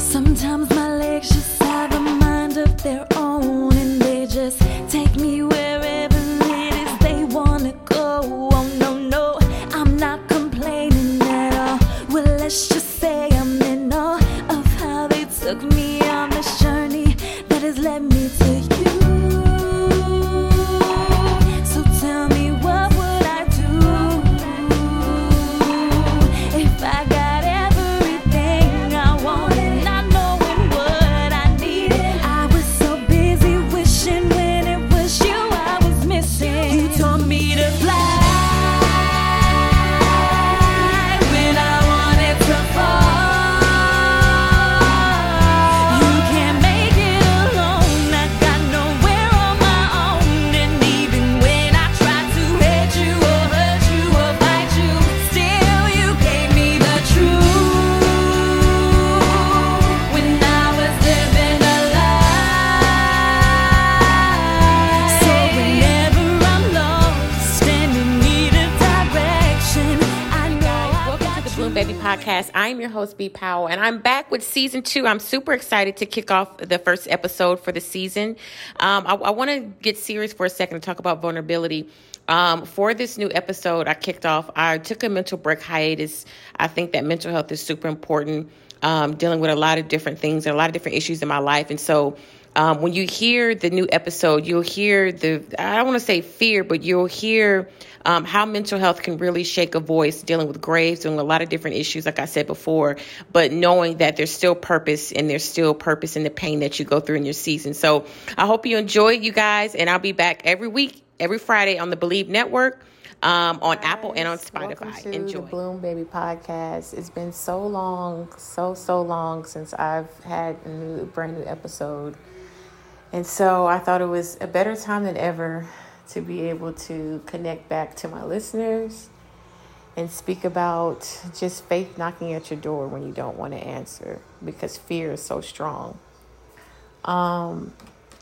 Sometimes my legs just have a mind of their own, and they just take me wherever it is they wanna go. Oh no, no, I'm not complaining at all. Well, let's just say I'm in awe of how they took me on this journey that has led me to you.Podcast. I'm your host, Bea Powell, and I'm back with season 2. I'm super excited to kick off the first episode for the season. I want to get serious for a second and talk about vulnerability. For this new episode, I took a mental break hiatus. I think that mental health is super important, dealing with a lot of different things and a lot of different issues in my life. And so when you hear the new episode, you'll hear I don't want to say fear, but you'll hear how mental health can really shake a voice, dealing with graves, doing a lot of different issues, like I said before, but knowing that there's still purpose in the pain that you go through in your season. So I hope you enjoy, you guys, and I'll be back every week, every Friday on the Believe Network, on Apple and on Spotify. Welcome to the Bloom Baby Podcast. It's been so long, so long since I've had a brand new episode. And so I thought it was a better time than ever to be able to connect back to my listeners and speak about just faith knocking at your door when you don't want to answer because fear is so strong. I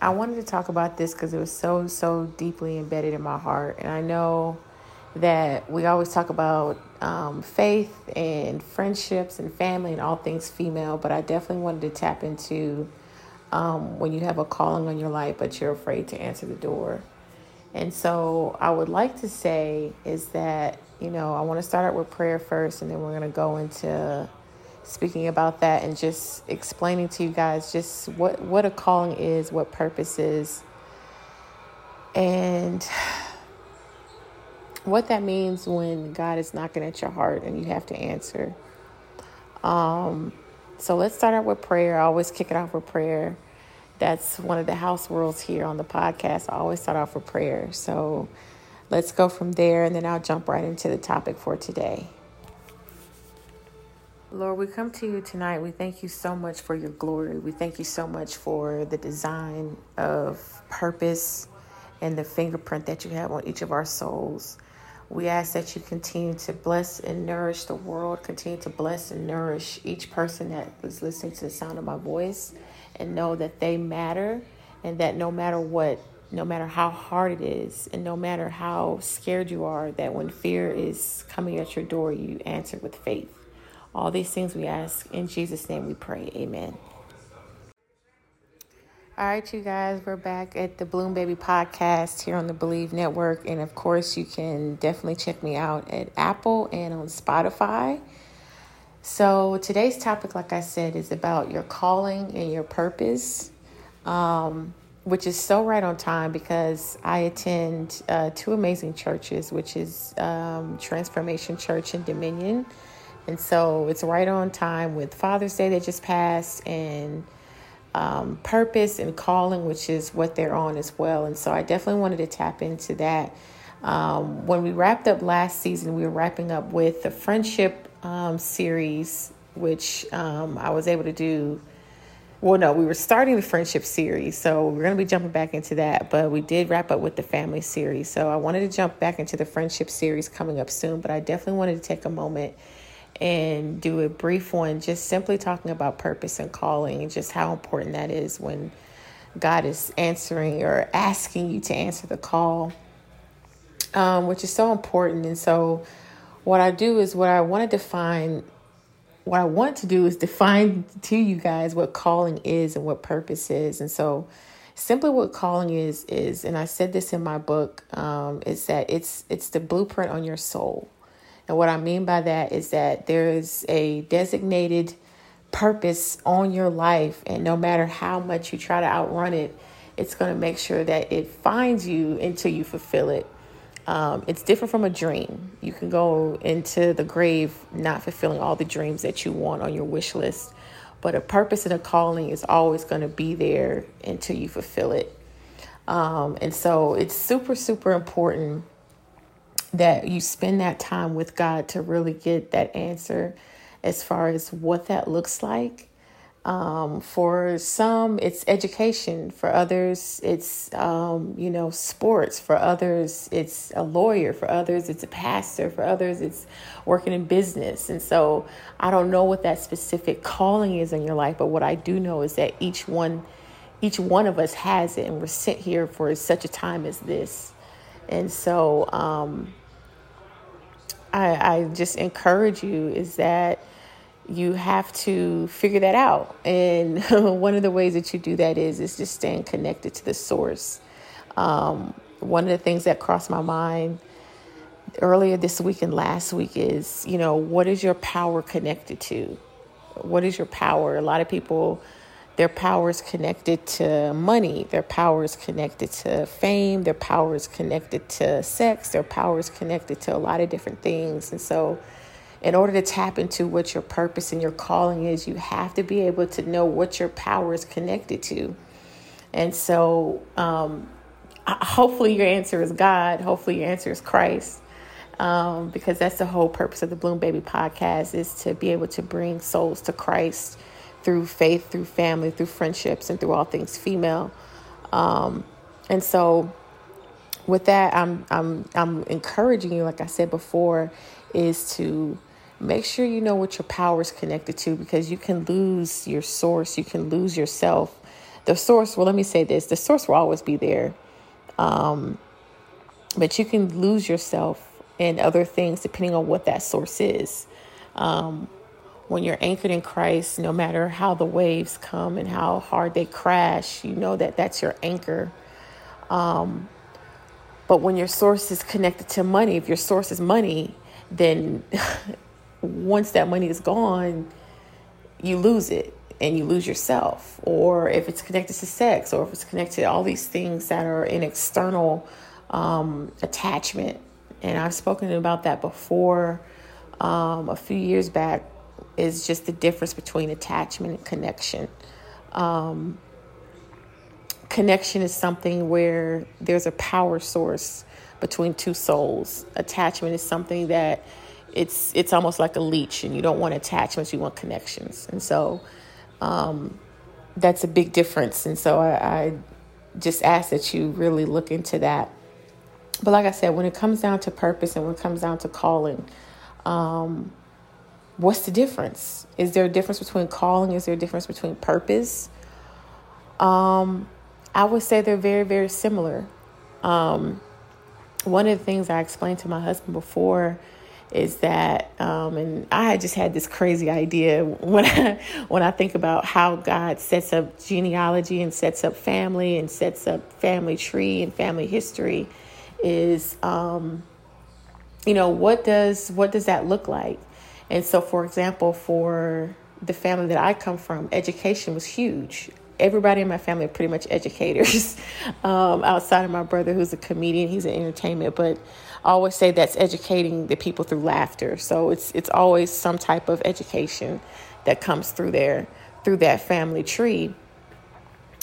wanted to talk about this because it was so deeply embedded in my heart. And I know that we always talk about faith and friendships and family and all things female, but I definitely wanted to tap into when you have a calling on your life, but you're afraid to answer the door. And so I would like to say is that, I want to start out with prayer first, and then we're going to go into speaking about that and just explaining to you guys just what a calling is, what purpose is, and what that means when God is knocking at your heart and you have to answer. So let's start out with prayer. I always kick it off with prayer. That's one of the house rules here on the podcast. I always start off with prayer. So let's go from there, and then I'll jump right into the topic for today. Lord, we come to you tonight. We thank you so much for your glory. We thank you so much for the design of purpose and the fingerprint that you have on each of our souls. We ask that you continue to bless and nourish the world, continue to bless and nourish each person that is listening to the sound of my voice, and know that they matter, and that no matter what, no matter how hard it is, and no matter how scared you are, that when fear is coming at your door, you answer with faith. All these things we ask. In Jesus' name we pray. Amen. All right, you guys, we're back at the Bloom Baby Podcast here on the Believe Network. And, of course, you can definitely check me out at Apple and on Spotify. So today's topic, like I said, is about your calling and your purpose, which is so right on time because I attend two amazing churches, which is Transformation Church and Dominion. And so it's right on time with Father's Day that just passed, and purpose and calling, which is what they're on as well. And so I definitely wanted to tap into that. When we wrapped up last season, we were wrapping up with the friendship series, which I was able to do Well, no, we were starting the friendship series, so we're going to be jumping back into that. But we did wrap up with the family series. So I wanted to jump back into the friendship series coming up soon. But I definitely wanted to take a moment and do a brief one, just simply talking about purpose and calling and just how important that is when God is answering or asking you to answer the call, which is so important. And so what I do is what I want to do is define to you guys what calling is and what purpose is. And so simply what calling is, and I said this in my book, is that it's the blueprint on your soul. And what I mean by that is that there is a designated purpose on your life. And no matter how much you try to outrun it, it's going to make sure that it finds you until you fulfill it. It's different from a dream. You can go into the grave not fulfilling all the dreams that you want on your wish list, but a purpose and a calling is always going to be there until you fulfill it. And so it's super, super important that you spend that time with God to really get that answer as far as what that looks like. For some, it's education. For others, it's, sports. For others, it's a lawyer. For others, it's a pastor. For others, it's working in business. And so I don't know what that specific calling is in your life, but what I do know is that each one of us has it, and we're sent here for such a time as this. And so I just encourage you is that you have to figure that out. And one of the ways that you do that is just staying connected to the source. One of the things that crossed my mind earlier this week and last week is, what is your power connected to? What is your power? A lot of people, their power is connected to money. Their power is connected to fame. Their power is connected to sex. Their power is connected to a lot of different things. And so in order to tap into what your purpose and your calling is, you have to be able to know what your power is connected to. And so hopefully your answer is God. Hopefully your answer is Christ, because that's the whole purpose of the Bloom Baby podcast, is to be able to bring souls to Christ through faith, through family, through friendships, and through all things female. And so with that, I'm encouraging you, like I said before, is to make sure you know what your power is connected to, because you can lose your source. You can lose yourself. The source, well, let me say this. The source will always be there. But you can lose yourself in other things depending on what that source is. When you're anchored in Christ, no matter how the waves come and how hard they crash, you know that that's your anchor. But when your source is connected to money, if your source is money, then once that money is gone, you lose it and you lose yourself. Or if it's connected to sex, or if it's connected to all these things that are an external attachment. And I've spoken about that before a few years back, is just the difference between attachment and connection. Connection is something where there's a power source between two souls. Attachment is something that it's almost like a leech, and you don't want attachments, you want connections. And so that's a big difference. And so I just ask that you really look into that. But like I said, when it comes down to purpose and when it comes down to calling, what's the difference? Is there a difference between calling? Is there a difference between purpose? I would say they're very, very similar. One of the things I explained to my husband before is that, and I just had this crazy idea when I think about how God sets up genealogy and sets up family and sets up family tree and family history, is, what does that look like? And so, for example, for the family that I come from, education was huge. Everybody in my family are pretty much educators, outside of my brother, who's a comedian. He's in entertainment, but I always say that's educating the people through laughter. So it's always some type of education that comes through that family tree.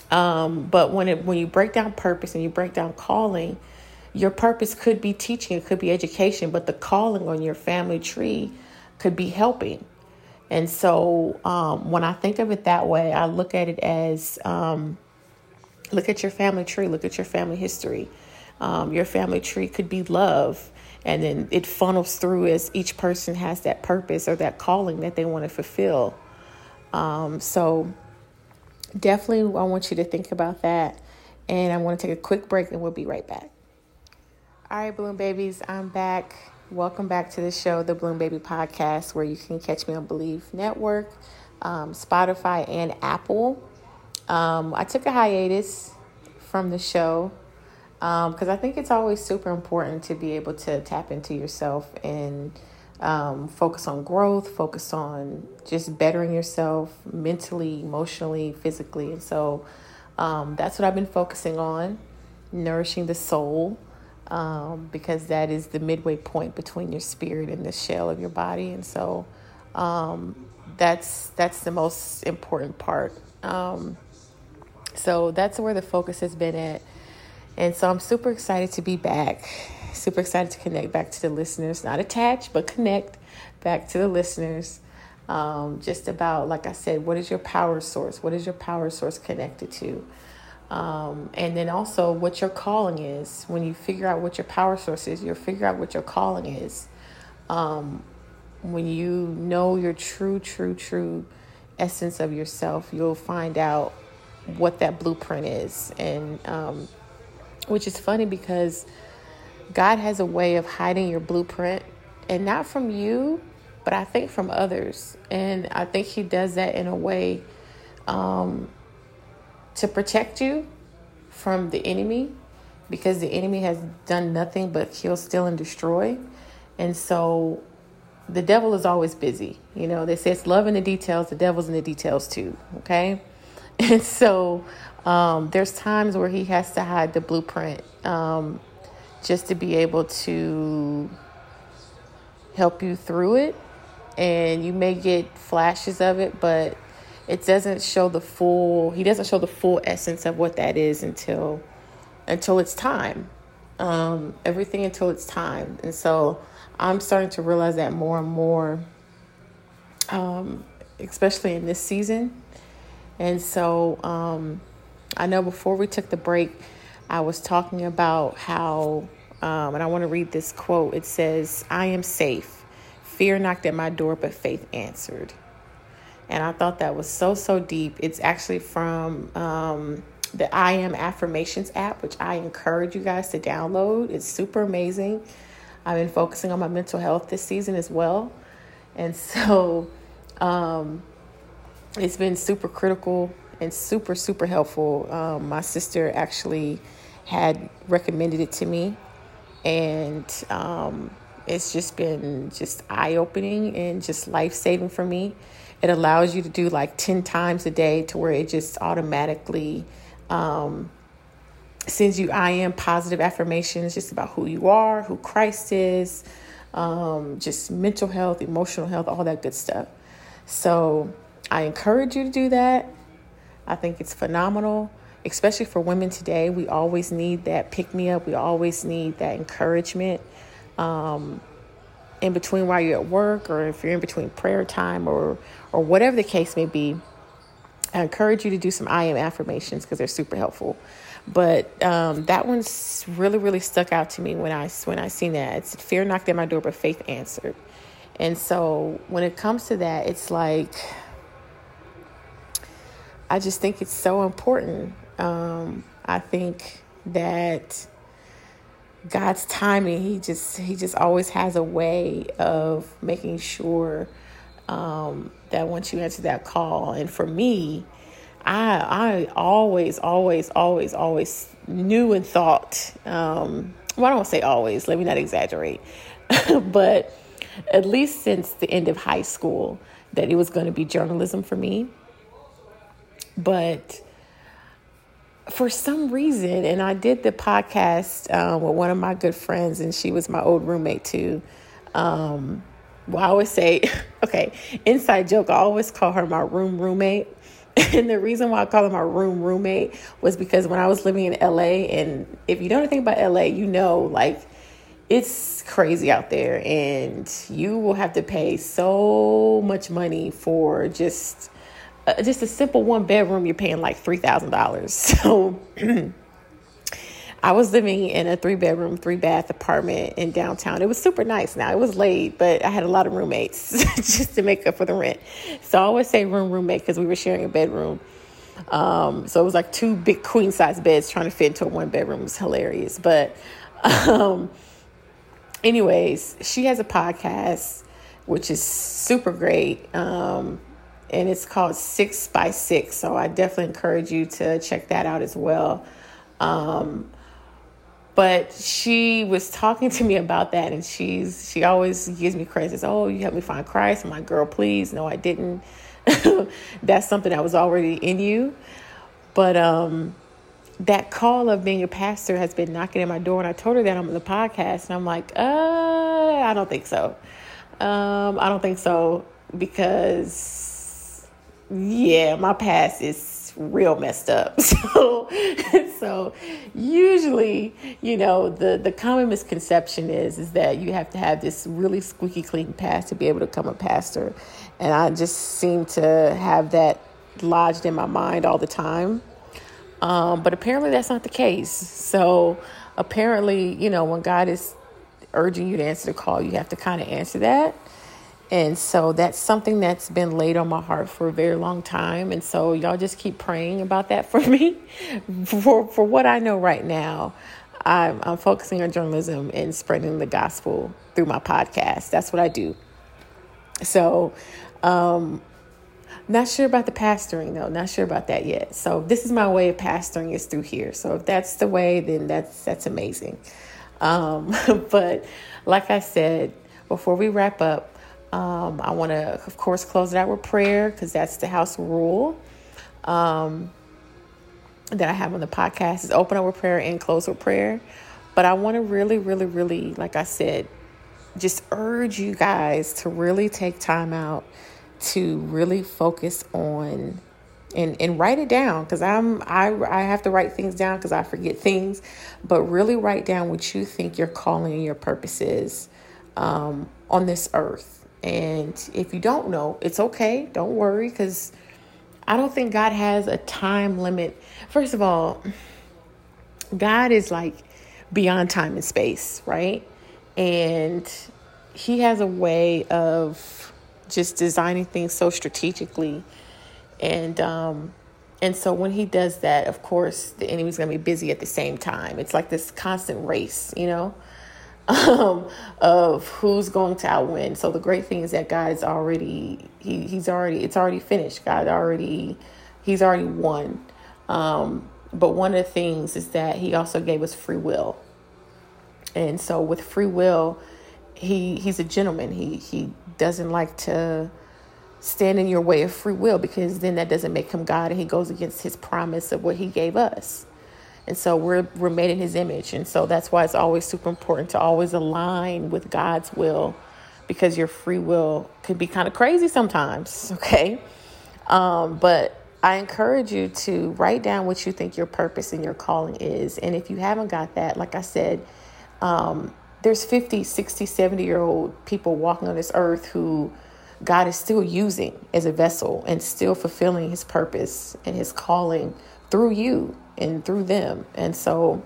But when you break down purpose and you break down calling, your purpose could be teaching, it could be education, but the calling on your family tree could be helping. And so when I think of it that way, I look at it as look at your family tree, look at your family history. Your family tree could be love, and then it funnels through as each person has that purpose or that calling that they want to fulfill. So definitely I want you to think about that. And I want to take a quick break and we'll be right back. All right, Bloom Babies, I'm back. Welcome back to the show, the Bloom Baby Podcast, where you can catch me on Believe Network, Spotify, and Apple. I took a hiatus from the show because I think it's always super important to be able to tap into yourself and focus on growth, focus on just bettering yourself mentally, emotionally, physically. And so that's what I've been focusing on, nourishing the soul. Because that is the midway point between your spirit and the shell of your body. And so that's the most important part. So that's where the focus has been at. And so I'm super excited to be back, super excited to connect back to the listeners, not attached, but connect back to the listeners. Just about, like I said, what is your power source? What is your power source connected to? And then also what your calling is. When you figure out what your power source is, you'll figure out what your calling is. When you know your true essence of yourself, you'll find out what that blueprint is. And, which is funny because God has a way of hiding your blueprint, and not from you, but I think from others. And I think he does that in a way, to protect you from the enemy, because the enemy has done nothing but kill, steal, and destroy. And so the devil is always busy. You know, they say it's love in the details. The devil's in the details too, okay? And so there's times where he has to hide the blueprint just to be able to help you through it. And you may get flashes of it, but it doesn't show the full, he doesn't show the full essence of what that is until it's time, everything until it's time. And so I'm starting to realize that more and more, especially in this season. And so I know before we took the break, I was talking about how, and I want to read this quote. It says, "I am safe. Fear knocked at my door, but faith answered." And I thought that was so deep. It's actually from the I Am Affirmations app, which I encourage you guys to download. It's super amazing. I've been focusing on my mental health this season as well. And so it's been super critical and super helpful. My sister actually had recommended it to me. And it's just been just eye-opening and just life-saving for me. It allows you to do like 10 times a day to where it just automatically sends you I am positive affirmations just about who you are, who Christ is, just mental health, emotional health, all that good stuff. So I encourage you to do that. I think it's phenomenal, especially for women today. We always need that pick me up. We always need that encouragement. In between while you're at work, or if you're in between prayer time, or whatever the case may be, I encourage you to do some I Am Affirmations because they're super helpful. But that one's really stuck out to me when I seen that. It's fear knocked at my door, but faith answered. And so when it comes to that, it's like, I just think it's so important. I think that God's timing, he just always has a way of making sure that once you answer that call. And for me, I always knew and thought, well, I don't want to say always, let me not exaggerate, but at least since the end of high school that it was going to be journalism for me. But for some reason, and I did the podcast with one of my good friends, and she was my old roommate too. Well, I always say, okay, inside joke, I always call her my roommate. And the reason why I call her my roommate was because when I was living in LA, and if you know anything about LA, you know, like it's crazy out there, and you will have to pay so much money for just a simple one bedroom. You're paying like $3,000. So I was living in a 3-bedroom, 3-bath apartment in downtown. It was super nice. Now, it was late, but I had a lot of roommates just to make up for the rent. So I always say roommate because we were sharing a bedroom. So it was like 2 big queen size beds trying to fit into a 1-bedroom. It was hilarious. But anyways, she has a podcast, which is super great. And it's called 6 by 6. So I definitely encourage you to check that out as well. But she was talking to me about that, and she always gives me credit. Says, "Oh, you helped me find Christ." I'm like, "Girl, please, no, I didn't." That's something that was already in you. But that call of being a pastor has been knocking at my door, and I told her that I'm on the podcast, and I'm like, "I don't think so. I don't think so because, yeah, my past is real messed up." So usually, you know, the common misconception is that you have to have this really squeaky clean past to be able to become a pastor. And I just seem to have that lodged in my mind all the time. But apparently that's not the case. So apparently, you know, when God is urging you to answer the call, you have to kind of answer that. And so that's something that's been laid on my heart for a very long time. And so y'all just keep praying about that for me. For what I know right now, I'm focusing on journalism and spreading the gospel through my podcast. That's what I do. So not sure about the pastoring, though. Not sure about that yet. So this is my way of pastoring, is through here. So if that's the way, then that's amazing. But like I said, before we wrap up, I want to, of course, close it out with prayer, because that's the house rule that I have on the podcast, is open up with prayer and close with prayer. But I want to really, really, really, like I said, just urge you guys to really take time out to really focus on and write it down, because I have to write things down because I forget things. But really write down what you think your calling and your purpose is on this earth. And if you don't know, it's okay. Don't worry, because I don't think God has a time limit. First of all, God is like beyond time and space, right? And he has a way of just designing things so strategically. And so when he does that, of course, the enemy's going to be busy at the same time. It's like this constant race, you know? Of who's going to outwin. So the great thing is that God's already, it's already finished. He's already won. But one of the things is that he also gave us free will. And so with free will, he's a gentleman. He doesn't like to stand in your way of free will, because then that doesn't make him God, and he goes against his promise of what he gave us. And so we're made in his image. And so that's why it's always super important to always align with God's will, because your free will could be kind of crazy sometimes. Okay. But I encourage you to write down what you think your purpose and your calling is. And if you haven't got that, like I said, there's 50, 60, 70-year-old people walking on this earth who God is still using as a vessel and still fulfilling his purpose and his calling through you and through them. And so,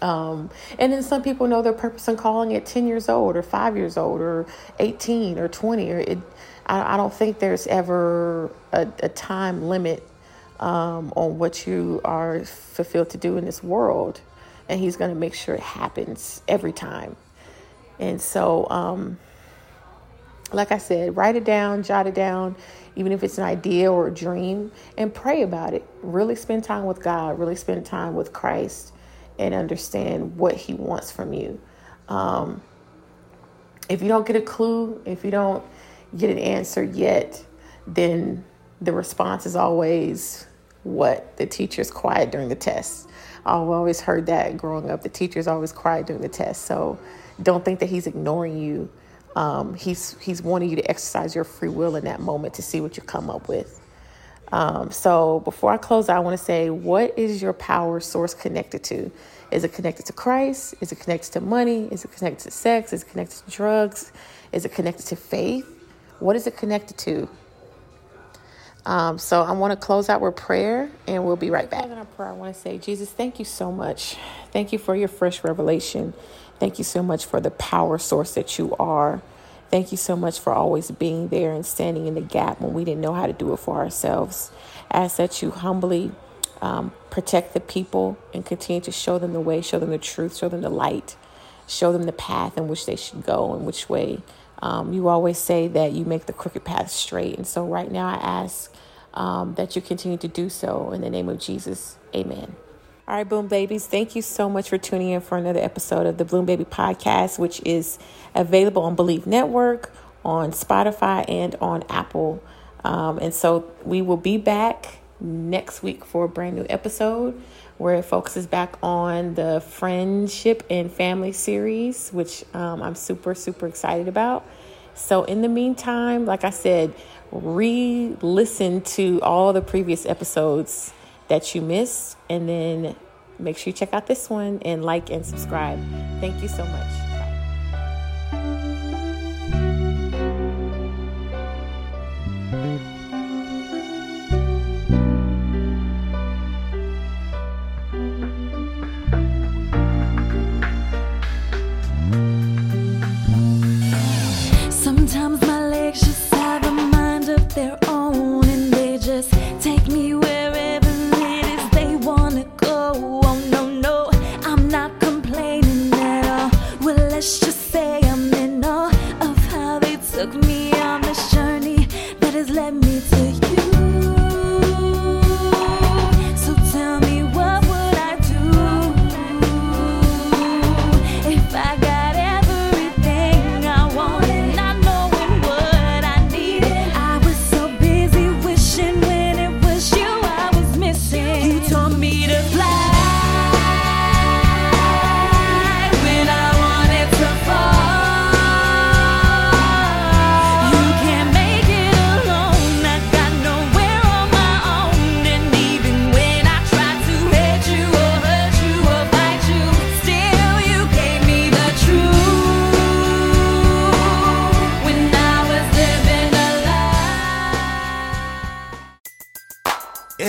and then some people know their purpose and calling at 10 years old or 5 years old or 18 or 20, or I don't think there's ever a time limit, on what you are fulfilled to do in this world. And he's going to make sure it happens every time. And so, like I said, write it down, jot it down, even if it's an idea or a dream, and pray about it. Really spend time with God, really spend time with Christ, and understand what he wants from you. If you don't get a clue, if you don't get an answer yet, then the response is always what? The teacher's quiet during the test. I've always heard that growing up. The teacher's always quiet during the test. So don't think that he's ignoring you. He's wanting you to exercise your free will in that moment to see what you come up with. So before I close, I want to say, what is your power source connected to? Is it connected to Christ? Is it connected to money? Is it connected to sex? Is it connected to drugs? Is it connected to faith? What is it connected to? So I want to close out with prayer, and we'll be right back. In our prayer, I want to say, Jesus, thank you so much. Thank you for your fresh revelation. Thank you so much for the power source that you are. Thank you so much for always being there and standing in the gap when we didn't know how to do it for ourselves. I ask that you humbly protect the people and continue to show them the way, show them the truth, show them the light, show them the path in which they should go and which way. You always say that you make the crooked path straight. And so right now I ask that you continue to do so in the name of Jesus. Amen. All right, Bloom Babies, thank you so much for tuning in for another episode of the Bloom Baby Podcast, which is available on Believe Network, on Spotify, and on Apple. And so we will be back next week for a brand new episode where it focuses back on the friendship and family series, which I'm super, super excited about. So in the meantime, like I said, re-listen to all the previous episodes that you missed, and then make sure you check out this one and like and subscribe. Thank you so much. Sometimes my legs just have a mind of their own, and they just take me where